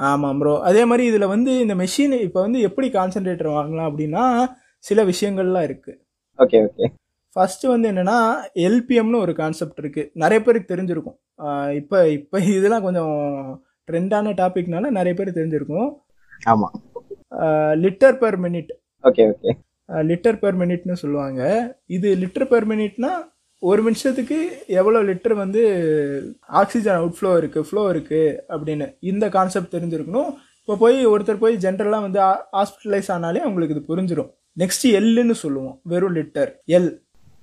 ஆமாம் ப்ரோ, அதே மாதிரி இதில் வந்து இந்த மிஷின் இப்போ வந்து எப்படி கான்சன்ட்ரேட்டர் வாங்கலாம் அப்படின்னா சில விஷயங்கள்லாம் இருக்குது. ஓகே ஓகே, ஃபஸ்ட்டு வந்து என்னென்னா எல்பிஎம்னு ஒரு கான்செப்ட் இருக்குது, நிறைய பேருக்கு தெரிஞ்சிருக்கும். இப்போ இப்போ இதெல்லாம் கொஞ்சம் ட்ரெண்டான டாபிக்னால நிறைய பேர் தெரிஞ்சிருக்கும். ஆமாம், litre per minute. Okay okay, litre per மினிட்னு சொல்லுவாங்க. இது லிட்டர் பெர் மினிட்னா ஒரு நிமிஷத்துக்கு எவ்வளோ லிட்டர் வந்து ஆக்சிஜன் அவுட் ஃப்ளோ இருக்குது ஃப்ளோ இருக்குது அப்படின்னு இந்த கான்செப்ட் தெரிஞ்சிருக்கணும். இப்போ போய் ஒருத்தர் போய் ஜென்ரலாக வந்து ஹாஸ்பிட்டலைஸ் ஆனாலே அவங்களுக்கு இது புரிஞ்சிடும். நெக்ஸ்ட் எல்லுன்னு சொல்லுவோம், வெறும் லிட்டர் எல்,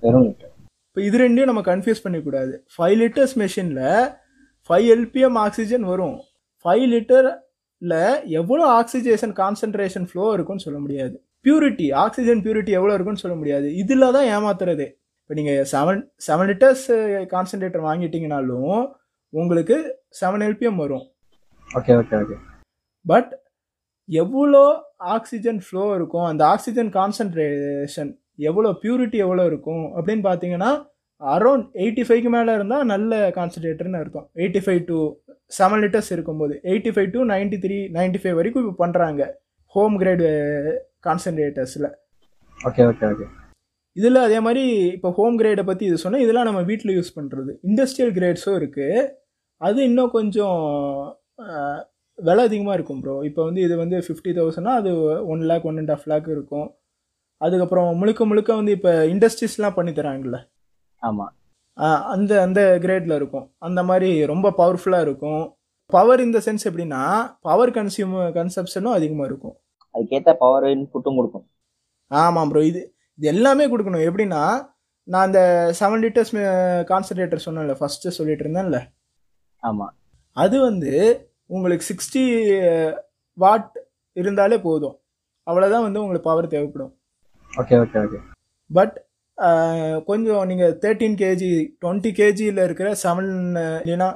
வெறும் லிட்டர். இப்போ இது ரெண்டையும் நம்ம கன்ஃபியூஸ் பண்ணிக்கூடாது. ஃபைவ் லிட்டர்ஸ் மெஷினில் ஃபைவ் எல்பிஎம் ஆக்சிஜன் வரும், ஃபைவ் லிட்டர் இல்லை எவ்வளோ ஆக்சிஜேஷன் கான்சன்ட்ரேஷன் ஃப்ளோ இருக்குன்னு சொல்ல முடியாது. பியூரிட்டி, ஆக்சிஜன் பியூரிட்டி எவ்வளோ இருக்குன்னு சொல்ல முடியாது. இதில் தான் ஏமாத்துறது. இப்போ நீங்கள் செவன் செவன் லிட்டர்ஸ் கான்சன்ட்ரேட்டர் வாங்கிட்டீங்கனாலும் உங்களுக்கு செவன் எல்பிஎம் வரும். ஓகே ஓகே ஓகே, பட் எவ்வளோ ஆக்சிஜன் ஃப்ளோ இருக்கும், அந்த ஆக்சிஜன் கான்சன்ட்ரேஷன் எவ்வளோ, பியூரிட்டி எவ்வளோ இருக்கும் அப்படின்னு பார்த்தீங்கன்னா அரௌண்ட் எயிட்டி ஃபைவ்க்கு மேலே இருந்தால் நல்ல கான்சன்ட்ரேட்டர்னு அர்த்தம். Eighty five to seven litres இருக்கும்போது eighty five to ninety three ninety five வரைக்கும் இப்போ பண்ணுறாங்க ஹோம் கிரேடு கான்சன்ட்ரேட்டர்ஸில். ஓகே ஓகே ஓகே, இதில் அதே மாதிரி இப்போ ஹோம் கிரேடை பற்றி இது சொன்னால் இதெல்லாம் நம்ம வீட்டில் யூஸ் பண்ணுறது. இண்டஸ்ட்ரியல் கிரேட்ஸும் இருக்குது, அது இன்னும் கொஞ்சம் விலை அதிகமாக இருக்கும் ப்ரோ. இப்போ வந்து இது வந்து ஃபிஃப்டி தௌசண்ட்னா அது one lakh one and half lakh இருக்கும். அதுக்கப்புறம் முழுக்க முழுக்க வந்து இப்போ இண்டஸ்ட்ரீஸ்லாம் பண்ணி தராங்கல்ல, ஆமாம், அந்த அந்த கிரேடில் இருக்கும். அந்த மாதிரி ரொம்ப பவர்ஃபுல்லாக இருக்கும். பவர் இந்த சென்ஸ் எப்படின்னா பவர் கன்சியூம் கன்சப்ஷனும் அதிகமாக இருக்கும், அதுக்கேற்ற பவர் இன்புட்டும் கொடுக்கும். ஆமாம் ப்ரோ, இது இது எல்லாமே கொடுக்கணும். எப்படின்னா நான் அந்த செவன் லிட்டர்ஸ் கான்சன்ட்ரேட்டர் சொன்னேன்ல ஃபஸ்ட்டு சொல்லிட்டு இருந்தேன்ல, ஆமாம், அது வந்து உங்களுக்கு சிக்ஸ்டி வாட் இருந்தாலே போதும், அவ்வளோதான் வந்து உங்களுக்கு பவர் தேவைப்படும். ஓகே ஓகே ஓகே, பட் கொஞ்சம் நீங்கள் தேர்ட்டீன் கேஜி டுவெண்ட்டி கேஜியில் இருக்கிற செவன் இல்லைன்னா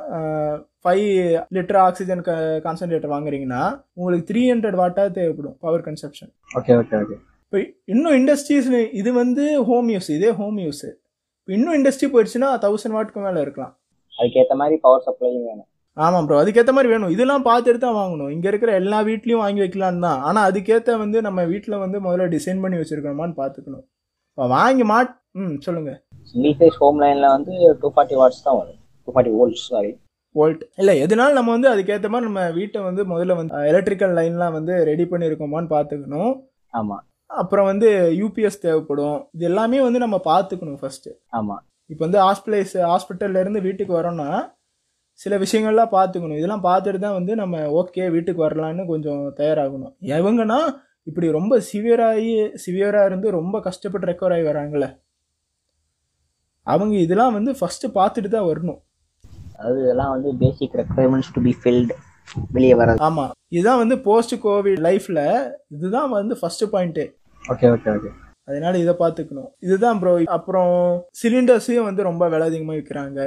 ஃபைவ் லிட்டர் ஆக்சிஜன் க கான்சன்ட்ரேட்டர் வாங்குறீங்கன்னா உங்களுக்கு த்ரீ ஹண்ட்ரட் வாட்டாக தேவைப்படும் power consumption. Okay okay okay, இப்போ இன்னும் இண்டஸ்ட்ரீஸ், இது வந்து ஹோம் யூஸ், இதே ஹோம் யூஸு. இப்போ இன்னும் இண்டஸ்ட்ரி போயிடுச்சுன்னா தௌசண்ட் வாட்க்கு மேலே இருக்கலாம், அதுக்கேற்ற மாதிரி பவர் சப்ளையும் வேணும். ஆமாம் ப்ரோ, அதுக்கேற்ற மாதிரி வேணும். இதெல்லாம் பார்த்துட்டு தான் வாங்கணும். இங்கே இருக்கிற எல்லா வீட்லேயும் வாங்கி வைக்கலான்னு தான், ஆனால் அதுக்கேற்ற வந்து நம்ம வீட்டில் வந்து முதல்ல டிசைன் பண்ணி வச்சுருக்கணுமான்னு பார்த்துக்கணும். இப்போ வாங்கி மாட் ம் சொல்லுங்கள். சிங்கிள் ஃபேஸ் ஹோம் லைனில் வந்து டூ ஃபார்ட்டி வாட்ஸ் தான் வரும், two forty volt sorry volt இல்லை, எதனால நம்ம வந்து அதுக்கேற்ற மாதிரி நம்ம வீட்டை வந்து முதல்ல வந்து எலக்ட்ரிக்கல் லைன்லாம் வந்து ரெடி பண்ணியிருக்கோமான்னு பார்த்துக்கணும். ஆமாம், அப்புறம் வந்து யூபிஎஸ் தேவைப்படும். இது எல்லாமே வந்து நம்ம பார்த்துக்கணும் ஃபஸ்ட்டு. ஆமாம், இப்போ வந்து ஹாஸ்பிட்டலைஸ் ஹாஸ்பிட்டல்லேருந்து வீட்டுக்கு வரோன்னா சில விஷயங்கள்லாம் பார்த்துக்கணும். இதெல்லாம் பார்த்துட்டு தான் வந்து நம்ம ஓகே வீட்டுக்கு வரலான்னு கொஞ்சம் தயாராகணும். எவங்கன்னா இப்படி ரொம்ப சிவியராகி சிவியராக இருந்து ரொம்ப கஷ்டப்பட்டு ரெக்கவர் ஆகி வராங்களே அவங்க இதெல்லாம் வந்து ஃபஸ்ட்டு பார்த்துட்டு தான் வரணும். அது இதெல்லாம் வந்து basic requirements to be filled, வெளியே வர. ஆமாம், இதுதான் வந்து போஸ்ட் கோவிட் லைஃப்பில் இதுதான் வந்து first point. Okay okay okay, அதனால இதை பார்த்துக்கணும். இதுதான் ப்ரோ. அப்புறம் சிலிண்டர்ஸையும் வந்து ரொம்ப விலை அதிகமாக விற்கிறாங்க.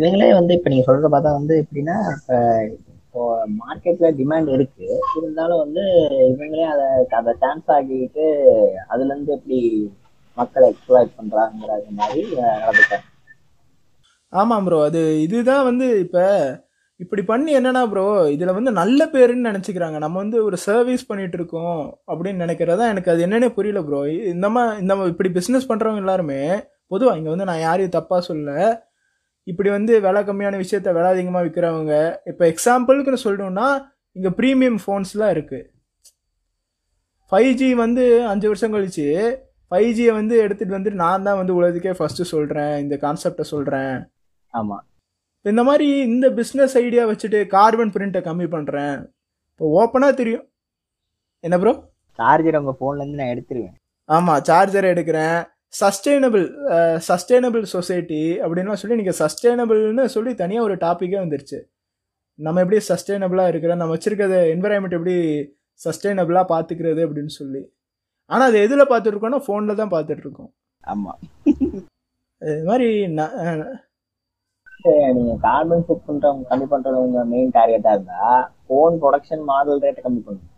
இவங்களே வந்து இப்போ நீங்கள் சொல்கிற பார்த்தா வந்து எப்படின்னா இப்போ இப்போ மார்க்கெட்டில் டிமாண்ட் இருக்குது, இருந்தாலும் வந்து இவங்களே அதை அதை சான்ஸ் ஆகிட்டு அதுலேருந்து எப்படி மக்களை எக்ஸ்ப்ளாய்ட் பண்ணுறாங்கிற மாதிரி நடந்துட்டாங்க. ஆமாம் ப்ரோ. அது இதுதான் வந்து இப்போ இப்படி பண்ணி என்னன்னா ப்ரோ, இதில் வந்து நல்ல பேருன்னு நினச்சிக்கிறாங்க. நம்ம வந்து ஒரு சர்வீஸ் பண்ணிகிட்டு இருக்கோம் அப்படின்னு நினைக்கிறதா எனக்கு அது என்னென்னே புரியல ப்ரோ. இந்த மாதிரி இந்த இப்படி பிஸ்னஸ் பண்ணுறவங்க எல்லாருமே பொதுவாக இங்கே வந்து நான் யாரையும் தப்பாக சொல்லலை, இப்படி வந்து விலை கம்மியான விஷயத்த விலை அதிகமாக விற்கிறவங்க. இப்போ எக்ஸாம்பிளுக்குன்னு சொல்லணும்னா இங்கே ப்ரீமியம் ஃபோன்ஸ்லாம் இருக்குது. ஃபைவ் ஜி வந்து அஞ்சு வருஷம் கழிச்சு ஃபைவ் ஜியை வந்து எடுத்துகிட்டு வந்து நான் தான் வந்து உலகத்துக்கே ஃபஸ்ட்டு சொல்கிறேன், இந்த கான்செப்டை சொல்கிறேன். ஆமாம், இந்த மாதிரி இந்த பிஸ்னஸ் ஐடியா வச்சுட்டு கார்பன் பிரிண்ட்டை கம்மி பண்ணுறேன். இப்போ ஓப்பனாக தெரியும் என்ன ப்ரோ, சார்ஜர் உங்கள் ஃபோன்லேருந்து நான் எடுத்துருவேன். ஆமாம், சார்ஜரை எடுக்கிறேன். சஸ்டெயினபிள் சஸ்டெயினபிள் சொசைட்டி அப்படின்லாம் சொல்லி நீங்கள் சஸ்டெயினபிள்னு சொல்லி தனியாக ஒரு டாப்பிக்கே வந்துருச்சு. நம்ம எப்படி சஸ்டெயினபிளாக இருக்கிற, நம்ம வச்சுருக்கிறத என்விரான்மெண்ட் எப்படி சஸ்டெயினபிளாக பார்த்துக்கிறது அப்படின்னு சொல்லி. ஆனால் அது எதில் பார்த்துட்ருக்கோன்னா ஃபோனில் தான் பார்த்துட்ருக்கோம். ஆமாம், இது மாதிரி நீங்க கார்பன் ஃபுட் பண்றவங்க கம்மி பண்றவங்க மெயின் டார்கெட்டா இருந்தா போன் ப்ரொடக்ஷன் மாடல் ரேட் கம்மி பண்ணுங்க.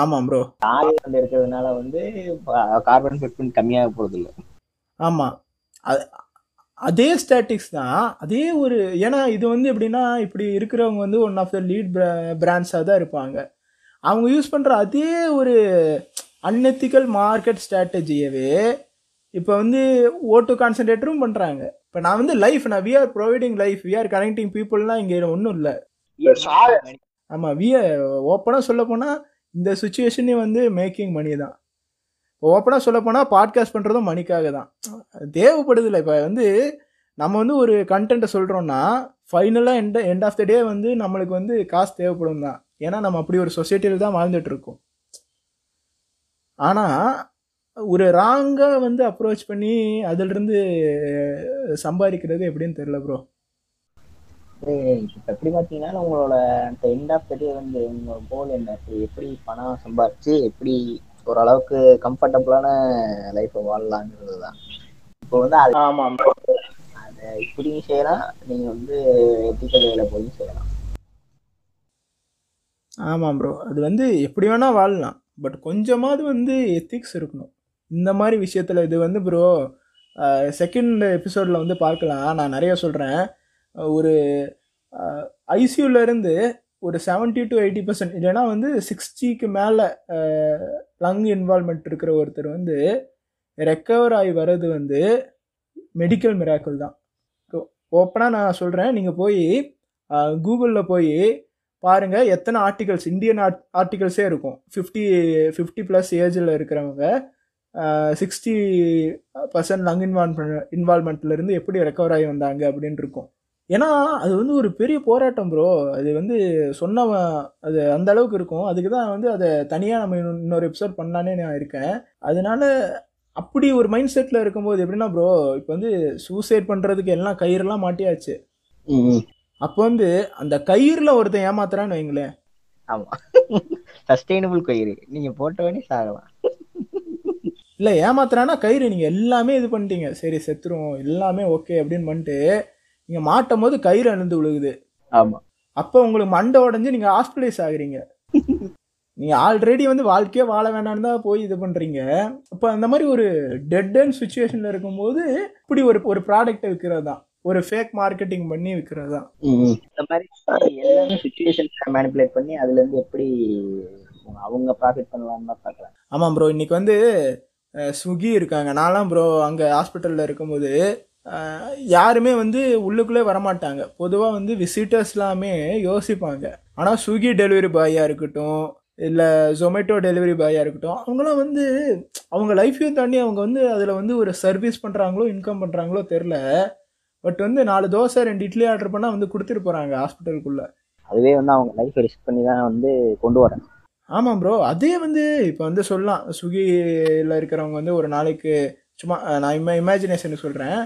ஆமா ப்ரோ, டார்கெட் வந்து இருக்கிறதுனால வந்து கார்பன் ஃபுட் பிரிண்ட் கம்மியாக போறது இல்லை. ஆமா, அதே ஸ்டாட்டிக்ஸ் தான், அதே ஒரு. ஏன்னா இது வந்து எப்படின்னா இப்படி இருக்கிறவங்க வந்து ஒன் ஆஃப் த லீட் பிராண்ட்ஸாக தான் இருப்பாங்க. அவங்க யூஸ் பண்ற அதே ஒரு அன்எத்திக்கல் மார்க்கெட் ஸ்ட்ராட்டஜியவே இப்போ வந்து ஓட்டு கான்சன்ட்ரேட்டரும் பண்ணுறாங்க. இப்போ நான் வந்து லைஃப், நான் we are providing life, we are connecting பீப்புள்லாம் இங்கே ஒன்றும் இல்லை. ஆமாம், வி ஆர் ஓப்பனாக சொல்ல போனால் இந்த சுச்சுவேஷனே வந்து மேக்கிங் மணி தான். இப்போ ஓப்பனாக சொல்ல போனால் பாட்காஸ்ட் பண்ணுறதும் மணிக்காக தான் தேவைப்படுது. இல்லை இப்போ வந்து நம்ம வந்து ஒரு கண்டென்ட்டை சொல்கிறோன்னா ஃபைனலாக end end of the day வந்து நம்மளுக்கு வந்து காசு தேவைப்படும் தான். ஏன்னா நம்ம அப்படி ஒரு சொசைட்டியில் தான் வாழ்ந்துட்டுருக்கோம். ஆனால் ஒரு ராங்காக வந்து அப்ரோச் பண்ணி அதிலிருந்து சம்பாதிக்கிறது எப்படின்னு தெரியல ப்ரோ. இப்போ எப்படி பார்த்தீங்கன்னா உங்களோட அந்த எண்ட் ஆஃப் த டே வந்து உங்களோட கோல் என்ன, எப்படி பணம் சம்பாதிச்சு எப்படி ஓரளவுக்கு கம்ஃபர்டபுளான லைஃப்பை வாழலாங்கிறது தான் இப்போ வந்து. அது ஆமாம், அதை இப்படியும் செய்யலாம், நீங்கள் வந்து எத்திக்கல் வேலை போயும் செய்யலாம். ஆமாம் ப்ரோ, அது வந்து எப்படி வேணால் வாழலாம், பட் கொஞ்சமாவது வந்து எத்திக்ஸ் இருக்கணும் இந்த மாதிரி விஷயத்தில். இது வந்து ப்ரோ செகண்ட் எபிசோடில் வந்து பார்க்கலாம். நான் நிறைய சொல்கிறேன். ஒரு ஐசியூலேருந்து ஒரு செவன்ட்டி டு எயிட்டி பர்சன்ட் இல்லைன்னா வந்து சிக்ஸ்டிக்கு மேலே லங் இன்வால்மெண்ட் இருக்கிற ஒருத்தர் வந்து ரெக்கவர் ஆகி வர்றது வந்து மெடிக்கல் மிராக்கிள் தான். ஓப்பனாக நான் சொல்கிறேன், நீங்கள் போய் கூகுளில் போய் பாருங்கள் எத்தனை ஆர்டிகல்ஸ், இந்தியன் ஆர்ட் ஆர்டிகல்ஸே இருக்கும். ஃபிஃப்டி ஃபிஃப்டி ப்ளஸ் ஏஜில் இருக்கிறவங்க சிக்ஸ்டி பர்சன்ட் லங் இன்வால்மெண்ட் இன்வால்மெண்ட்லேருந்து எப்படி ரெக்கவர் ஆகி வந்தாங்க அப்படின்னு இருக்கும். ஏன்னா அது வந்து ஒரு பெரிய போராட்டம் ப்ரோ. அது வந்து சொன்ன அது அந்த அளவுக்கு இருக்கும். அதுக்கு தான் வந்து அதை தனியாக நம்ம இன்னொரு எபிசோட் பண்ணலானே நான் இருக்கேன். அதனால அப்படி ஒரு மைண்ட் செட்டில் இருக்கும்போது எப்படின்னா ப்ரோ, இப்போ வந்து சூசைட் பண்ணுறதுக்கு எல்லாம் கயிறுலாம் மாட்டியாச்சு. அப்போ வந்து அந்த கயிறில் ஒருத்தன் ஏமாத்துறான்னு வைங்களேன். ஆமாம், சஸ்டெயினபிள் கயிறு நீங்கள் போட்டவனே சாகலாம். இல்லை ஏமாத்துறான்னா கயிறு நீங்கள் எல்லாமே இது பண்ணிட்டீங்க, சரி செத்துரும் எல்லாமே ஓகே அப்படின்னு பண்ணிட்டு நீங்கள் மாட்டும் போது கயிறு அழுந்து விழுகுது. ஆமாம், அப்போ உங்களுக்கு மண்டை உடஞ்சி நீங்கள் ஹாஸ்பிட்டலைஸ் ஆகுறீங்க. நீங்கள் ஆல்ரெடி வந்து வாழ்க்கையே வாழ வேண்டான்னு தான் போய் இது பண்ணுறீங்க. இப்போ அந்த மாதிரி ஒரு டெட் அண்ட் சுச்சுவேஷனில் இருக்கும்போது இப்படி ஒரு ஒரு ப்ராடக்ட் விற்கிறது தான், ஒரு ஃபேக் மார்க்கெட்டிங் பண்ணி விற்கிறது தான். இந்த மாதிரி எல்லாமே சிச்சுவேஷன்ஸை மேனிபுலேட் பண்ணி அதுலேருந்து எப்படி அவங்க ப்ராஃபிட் பண்ணலான்னு தான் பார்க்குறாங்க. ஆமாம் ப்ரோ, இன்றைக்கி வந்து ஸ்விக்கி இருக்காங்க. நான்லாம் ப்ரோ அங்கே ஹாஸ்பிட்டலில் இருக்கும்போது யாருமே வந்து உள்ளுக்குள்ளே வரமாட்டாங்க. பொதுவாக வந்து விசிட்டர்ஸ்லாமே யோசிப்பாங்க. ஆனால் ஸ்விக்கி டெலிவரி பாயாக இருக்கட்டும் இல்லை ஜொமேட்டோ டெலிவரி பாயாக இருக்கட்டும், அவங்களாம் வந்து அவங்க லைஃப்பையும் தாண்டி அவங்க வந்து அதில் வந்து ஒரு சர்வீஸ் பண்ணுறாங்களோ இன்கம் பண்ணுறாங்களோ தெரில, பட் வந்து நாலு தோசை ரெண்டு இட்லி ஆர்டர் பண்ணால் வந்து கொடுத்துட்டு போகிறாங்க ஹாஸ்பிட்டலுக்குள்ளே. அதுவே வந்து அவங்க லைஃப் ரிஸ்க் பண்ணி தான் வந்து கொண்டு வராங்க. ஆமாம் ப்ரோ, அதே வந்து இப்போ வந்து சொல்லலாம் ஸ்விக்கியில் இருக்கிறவங்க வந்து ஒரு நாளைக்கு சும்மா நான் இம்மா இமேஜினேஷனுக்கு சொல்கிறேன்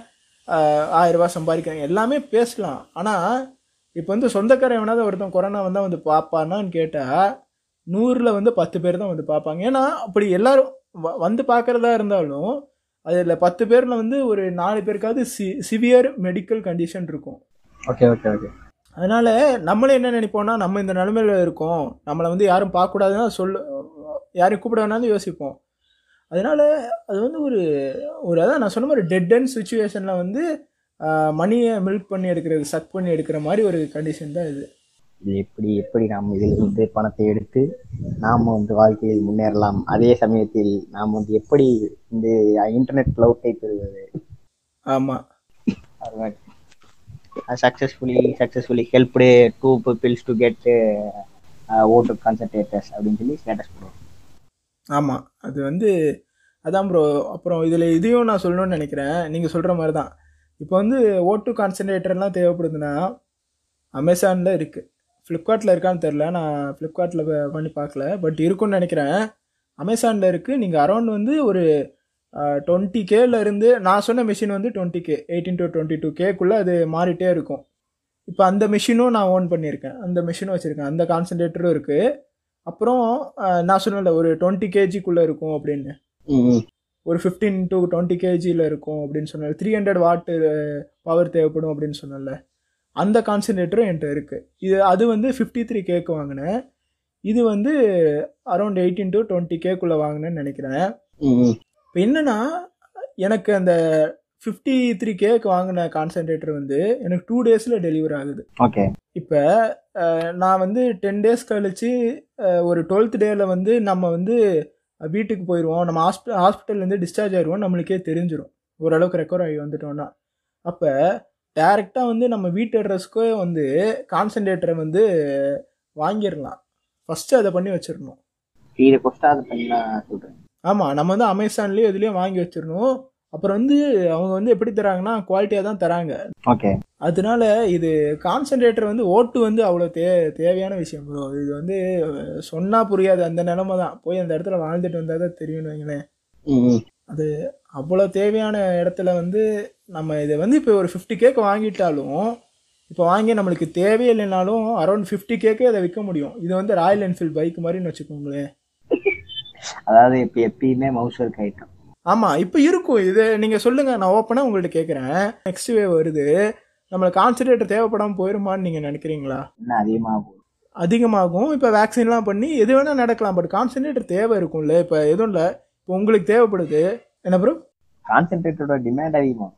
ஆயிரரூபா சம்பாதிக்கிறாங்க எல்லாமே பேசலாம். ஆனால் இப்போ வந்து சொந்தக்காரன் வேணாத ஒருத்தன் கொரோனா வந்தால் வந்து பார்ப்பானான்னு கேட்டால் நூறில் வந்து பத்து பேர் தான் வந்து பார்ப்பாங்க. ஏன்னா அப்படி எல்லோரும் வ வந்து பார்க்குறதா இருந்தாலும் அதில் பத்து பேரில் வந்து ஒரு நாலு பேருக்காவது சி சிவியர் மெடிக்கல் கண்டிஷன் இருக்கும். ஓகே ஓகே ஓகே அதனால் நம்மளே என்ன நினைப்போம்னா, நம்ம இந்த நிலைமையில் இருக்கோம், நம்மளை வந்து யாரும் பார்க்கக்கூடாதுன்னா சொல்லு, யாரையும் கூப்பிட வேணாலும் யோசிப்போம். அதனால் அது வந்து ஒரு ஒரு அதான் நான் சொன்ன மாதிரி டெட் அண்ட் சுச்சுவேஷனில் வந்து மணியை மில்க் பண்ணி எடுக்கிறது, சக் பண்ணி எடுக்கிற மாதிரி ஒரு கண்டிஷன் தான் இது. இது எப்படி எப்படி நாம் இதிலிருந்து பணத்தை எடுத்து நாம் வந்து வாழ்க்கையில் முன்னேறலாம், அதே சமயத்தில் நாம் வந்து எப்படி இந்த இன்டர்நெட் க்ளவுட்டை பெறுவது. ஆமாம், successfully successfully helped to peoples to get out concentrators அப்படின்னு சொல்லி ஸ்டேட்டஸ் போடுவோம். ஆமாம், அது வந்து அதான் ப்ரோ. அப்புறம் இதில் இதையும் நான் சொல்லணும்னு நினைக்கிறேன். நீங்கள் சொல்கிற மாதிரி தான் இப்போ வந்து ஓட்டு கான்சன்ட்ரேட்டர்லாம் தேவைப்படுதுன்னா அமேசானில் இருக்குது, ஃப்ளிப்கார்ட்டில் இருக்கான்னு தெரில, நான் ஃப்ளிப்கார்ட்டில் பண்ணி பார்க்கல, பட் இருக்குன்னு நினைக்கிறேன். அமேசானில் இருக்குது. நீங்கள் அரௌண்ட் வந்து ஒரு டுவெண்ட்டி கேலேருந்து நான் சொன்ன மிஷின் வந்து twenty K eighteen to twenty two கேக்குள்ளே அது மாறிட்டே இருக்கும். இப்போ அந்த மிஷினும் நான் ஓன் பண்ணியிருக்கேன், அந்த மிஷினும் வச்சுருக்கேன், அந்த கான்சன்ட்ரேட்டரும் இருக்குது. அப்புறம் நான் சொன்னல ஒரு டுவெண்ட்டி கேஜிக்குள்ளே இருக்கும் அப்படின்னு, ஒரு ஃபிஃப்டீன் டு டுவெண்ட்டி கேஜியில் இருக்கும் அப்படின்னு சொன்னல, த்ரீ ஹண்ட்ரட் வாட்டு பவர் தேவைப்படும் அப்படின்னு சொன்னல, அந்த கான்சன்ட்ரேட்டரும் என்கிட்ட இருக்குது. இது அது வந்து ஃபிஃப்டி த்ரீ கேக்கு வாங்கினேன், இது வந்து அரௌண்ட் எயிட்டீன் டு டுவெண்ட்டி கேக்குள்ளே வாங்கினேன்னு நினைக்கிறேன். இப்போ என்னென்னா எனக்கு அந்த ஃபிஃப்டி த்ரீ கேக்கு வாங்கின கான்சன்ட்ரேட்டர் வந்து எனக்கு டூ டேஸில் டெலிவரி ஆகுது. ஓகே, இப்போ நான் வந்து டென் டேஸ் கழித்து ஒரு டுவெல்த் டேயில் வந்து நம்ம வந்து வீட்டுக்கு போயிடுவோம், நம்ம ஹாஸ்பி ஹாஸ்பிட்டல்லேருந்து டிஸ்சார்ஜ் ஆகிடுவோம், நம்மளுக்கே தெரிஞ்சிடும் ஓரளவுக்கு ரெக்கவர் ஆகி வந்துட்டோன்னா. அப்போ டேரெக்டாக வந்து நம்ம வீட்டு அட்ரஸ்க்கே வந்து கான்சன்ட்ரேட்டரை வந்து வாங்கிடலாம். ஃபஸ்ட்டு அதை பண்ணி வச்சிடணும். இதை கொஸ்டாக அதை பண்ணி நான் சொல்கிறேன். ஆமாம், நம்ம வந்து அமேசான்லேயும் இதுலேயும் வாங்கி வச்சிடணும். அப்புறம் வந்து அவங்க வந்து எப்படி தராங்கன்னா குவாலிட்டியாக தான் தராங்க. ஓகே, அதனால இது கான்சன்ட்ரேட்டர் வந்து ஓட்டு வந்து அவ்வளோ தே தேவையான விஷயம் ப்ரோ. இது வந்து சொன்னால் புரியாது, அந்த நிலமை தான். போய் அந்த இடத்துல வாழ்ந்துட்டு வந்தால் தான் தெரியும்னு வைங்களேன். அது அவ்வளோ தேவையான இடத்துல வந்து நம்ம இதை வந்து இப்போ ஒரு ஃபிஃப்டி கேக்கு வாங்கிட்டாலும், இப்போ வாங்கி நம்மளுக்கு தேவையில்லைனாலும் அரௌண்ட் ஃபிஃப்டி கேக்கே அதை விற்க முடியும். இது வந்து ராயல் என்ஃபீல்டு பைக் மாதிரின்னு வச்சுக்கோங்களேன். அதாவது இப்போ எப்பயுமே மவுஸ் ஒர்க் ஆகிட்டோம். ஆமாம், இப்போ இருக்கும் இது. நீங்கள் சொல்லுங்கள், நான் ஓப்பனாக உங்கள்கிட்ட கேட்குறேன், நெக்ஸ்ட் வேவ் வருது, நம்மளுக்கு கான்சன்ட்ரேட்டர் தேவைப்படாமல் போயிருமான்னு நீங்கள் நினைக்கிறீங்களா? இன்னும் அதிகமாகும் அதிகமாகும் இப்போ வேக்சின்லாம் பண்ணி எது வேணால் நடக்கலாம், பட் கான்சன்ட்ரேட்டர் தேவை இருக்கும்ல. இப்போ எதுவும் இல்லை, இப்போ உங்களுக்கு தேவைப்படுது என்ன ப்ரோ, கான்சன்ட்ரேட்டரோட டிமாண்ட் அதிகமாகும்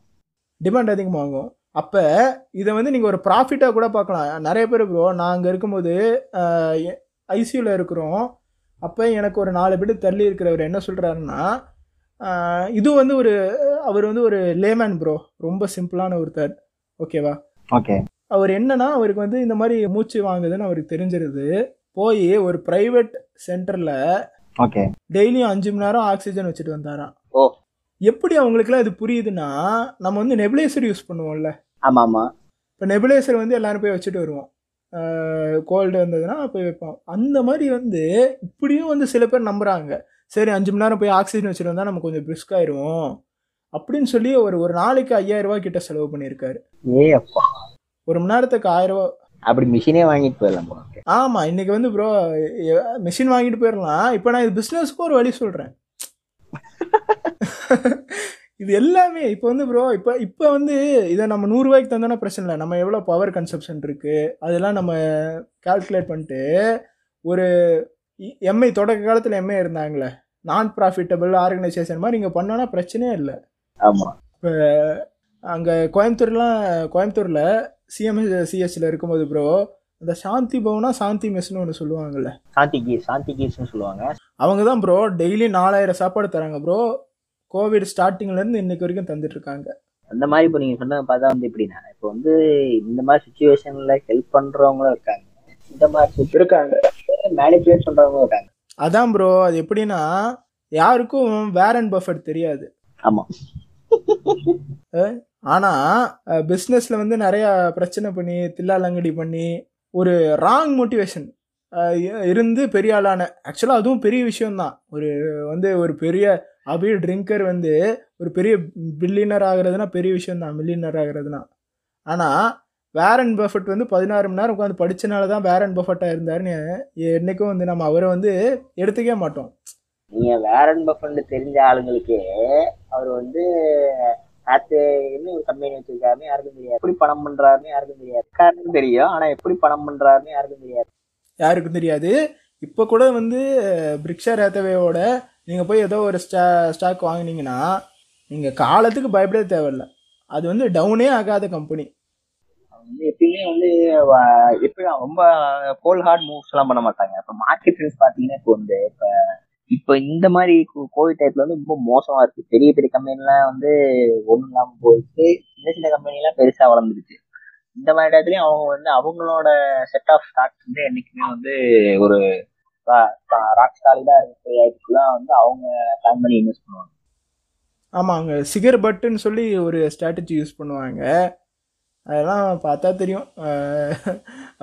டிமாண்ட் அதிகமாகும் அப்போ இதை வந்து நீங்கள் ஒரு ப்ராஃபிட்டாக கூட பார்க்கலாம். நிறைய பேர் ப்ரோ, நாங்கள் இருக்கும்போது ஐசியூவில் இருக்கிறோம், அப்போ எனக்கு ஒரு நாலு பேர் தள்ளி இருக்கிறவர் என்ன சொல்கிறாருன்னா, இது வந்து ஒரு அவர் வந்து ஒரு லேமேன் ப்ரோ, ரொம்ப சிம்பிளான ஒருத்தர். ஓகேவா? ஓகே. அவர் என்னன்னா, அவருக்கு வந்து இந்த மாதிரி மூச்சு வாங்குதுன்னு அவருக்கு தெரிஞ்சிருது. போய் ஒரு ப்ரைவேட் சென்டரில் ஓகே டெய்லியும் அஞ்சு மணி நேரம் ஆக்சிஜன் வச்சுட்டு வந்தாராம். ஓ, எப்படி அவங்களுக்குலாம் இது புரியுதுன்னா, நம்ம வந்து நெபுலைசர் யூஸ் பண்ணுவோம்ல. ஆமாம் ஆமாம். இப்போ நெபுலைசர் வந்து எல்லோரும் போய் வச்சுட்டு வருவோம், கோல்டு வந்ததுன்னா போய் வைப்போம். அந்த மாதிரி வந்து இப்படியும் வந்து சில பேர் நம்புகிறாங்க, சரி அஞ்சு மணி நேரம் போய் ஆக்சிஜன் வச்சுட்டு வந்தால் நம்ம கொஞ்சம் பிரிஸ்க் ஆயிடுவோம் அப்படின்னு சொல்லி ஒரு ஒரு நாளைக்கு ஐயாயிரம் ரூபா கிட்ட செலவு பண்ணியிருக்காரு. ஏ அப்பா, ஒரு மணி நேரத்துக்கு ஆயிரம் ரூபா. அப்படி மிஷினே வாங்கிட்டு போயிடலாம். ஆமாம், இன்றைக்கி வந்து ப்ரோ மிஷின் வாங்கிட்டு போயிடலாம். இப்போ நான் இது பிஸ்னஸ்க்கு ஒரு வழி சொல்கிறேன். இது எல்லாமே இப்போ வந்து ப்ரோ, இப்போ இப்போ வந்து இதை நம்ம நூறுரூவாய்க்கு தந்தோன்னா பிரச்சனை இல்லை, நம்ம எவ்வளோ பவர் கன்சப்ஷன் இருக்குது அதெல்லாம் நம்ம கால்குலேட் பண்ணிட்டு ஒரு எம்ஐ தொடக்க காலத்தில் எம்ஐ இருந்தாங்களே நான் ப்ராஃபிட்டபிள் ஆர்கனைசேஷன் மாதிரி நீங்கள் பண்ணோன்னா பிரச்சனையே இல்லை. ஆமாம், இப்போ அங்கே கோயம்புத்தூர்லாம் கோயம்புத்தூரில் சிஎம்எஸ் சிஹெச்சில் இருக்கும்போது ப்ரோ, இந்த சாந்தி பவனா சாந்தி மெஸ்ன்னு ஒன்று சொல்லுவாங்கல்ல, சாந்தி கீஸ் சாந்தி கீஸ்ன்னு சொல்லுவாங்க. அவங்க தான் ப்ரோ டெய்லி நாலாயிரம் சாப்பாடு தராங்க ப்ரோ, கோவிட் ஸ்டார்டிங்லேருந்து இன்னைக்கு வரைக்கும் தந்துட்டுருக்காங்க. அந்த மாதிரி இப்போ நீங்கள் சொன்ன பார்த்தா வந்து எப்படின்னா, இப்போ வந்து இந்த மாதிரி சுச்சுவேஷனில் ஹெல்ப் பண்ணுறவங்களும் இருக்காங்க, இந்த மாதிரி இருக்காங்க மேனிபுலேட் பண்ணுறவங்களும் இருக்காங்க. அதான் ப்ரோ, அது எப்படின்னா யாருக்கும் வாரன் பஃபெட் தெரியாது. ஆமாம், ஆனால் பிஸ்னஸில் வந்து நிறையா பிரச்சனை பண்ணி தில்லாலங்கடி பண்ணி ஒரு ராங் மோட்டிவேஷன் இருந்து பெரிய ஆளான, ஆக்சுவலாக அதுவும் பெரிய விஷயம்தான். ஒரு வந்து ஒரு பெரிய அப்படியே ட்ரிங்கர் வந்து ஒரு பெரிய பில்லியனர் ஆகிறதுனா பெரிய விஷயம்தான், மில்லியனர் ஆகிறதுனா. ஆனால் வாரன் பஃபெட் வந்து பதினாறு மணி நேரம் உட்காந்து படித்தனால தான் வாரன் பஃபெட்டாக இருந்தாருன்னு என்றைக்கும் வந்து நம்ம அவரை வந்து எடுத்துக்கவே மாட்டோம். நீங்கள் வாரன் பஃபெட் தெரிஞ்ச ஆளுங்களுக்கே அவர் வந்து நேற்று என்ன ஒரு கம்பெனி வச்சிருக்காருன்னு யாருக்கும் தெரியாது, எப்படி பணம் பண்ணுறாருன்னு யாருக்கும் தெரியாது. காரணம் தெரியும், ஆனால் எப்படி பணம் பண்ணுறாருன்னு யாருக்கும் தெரியாது யாருக்கும் தெரியாது இப்போ கூட வந்து பிரிக்ஷா ரேத்தவேவோட நீங்கள் போய் ஏதோ ஒரு ஸ்டா ஸ்டாக் வாங்கினீங்கன்னா நீங்கள் காலத்துக்கு பயப்பட தேவையில்லை, அது வந்து டவுனே ஆகாத கம்பெனி. வந்து எப்பயுமே வந்து எப்பயும் ரொம்ப கோல்ட் ஹார்ட் மூவ்ஸ் எல்லாம் பண்ண மாட்டாங்க. இப்போ மார்க்கெட் ட்ரெண்ட்ஸ் பார்த்தீங்கன்னா இப்போ வந்து இப்போ இப்போ இந்த மாதிரி கோவிட் டைப்ல வந்து ரொம்ப மோசமா இருக்கு. பெரிய பெரிய கம்பெனிலாம் வந்து ஒன்றும் இல்லாமல் போயிடுச்சு, சின்ன சின்ன கம்பெனிலாம் பெருசா வளர்ந்துருச்சு. இந்த மாதிரி இடத்துலயும் அவங்க வந்து அவங்களோட செட் ஆஃப் ஸ்டாக்ஸ் வந்து என்னைக்குமே வந்து ஒரு ராக்ஸ்டாலிடா இருக்கெல்லாம் வந்து அவங்க பிளான் பண்ணி இன்வெஸ்ட் பண்ணுவாங்க. ஆமாங்க, சிகர் பட்டுன்னு சொல்லி ஒரு ஸ்ட்ராட்டஜி யூஸ் பண்ணுவாங்க. அதெல்லாம் பார்த்தா தெரியும்,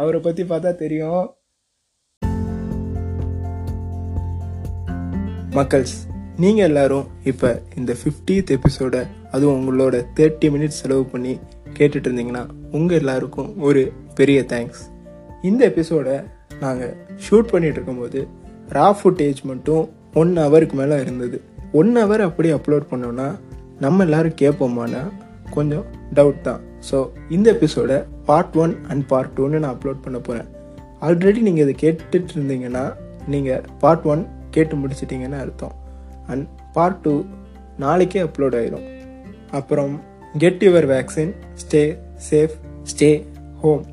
அவரை பற்றி பார்த்தா தெரியும். மக்கள்ஸ், நீங்கள் எல்லோரும் இப்போ இந்த ஃபிஃப்டித் எபிசோடை அதுவும் உங்களோட தேர்ட்டி மினிட்ஸ் செலவு பண்ணி கேட்டுட்டு இருந்தீங்கன்னா உங்கள் எல்லாருக்கும் ஒரு பெரிய தேங்க்ஸ். இந்த எபிசோடை நாங்கள் ஷூட் பண்ணிகிட்டு இருக்கும்போது ரா ஃபுட்டேஜ் மட்டும் ஒன் ஹவருக்கு மேலே இருந்தது. ஒன் ஹவர் அப்படி அப்லோட் பண்ணோன்னா நம்ம எல்லோரும் கேட்போமானா கொஞ்சம் டவுட் தான். ஸோ இந்த எபிசோடை பார்ட் ஒன் அண்ட் பார்ட் டூன்னு நான் அப்லோட் பண்ண போகிறேன். ஆல்ரெடி நீங்கள் இதை கேட்டுட்டு இருந்தீங்கன்னா நீங்கள் பார்ட் ஒன் கேட்டு முடிச்சிட்டிங்கன்னு அர்த்தம், அண்ட் பார்ட் டூ நாளைக்கே அப்லோட் ஆயிடும். அப்புறம் get your vaccine, stay safe, stay home.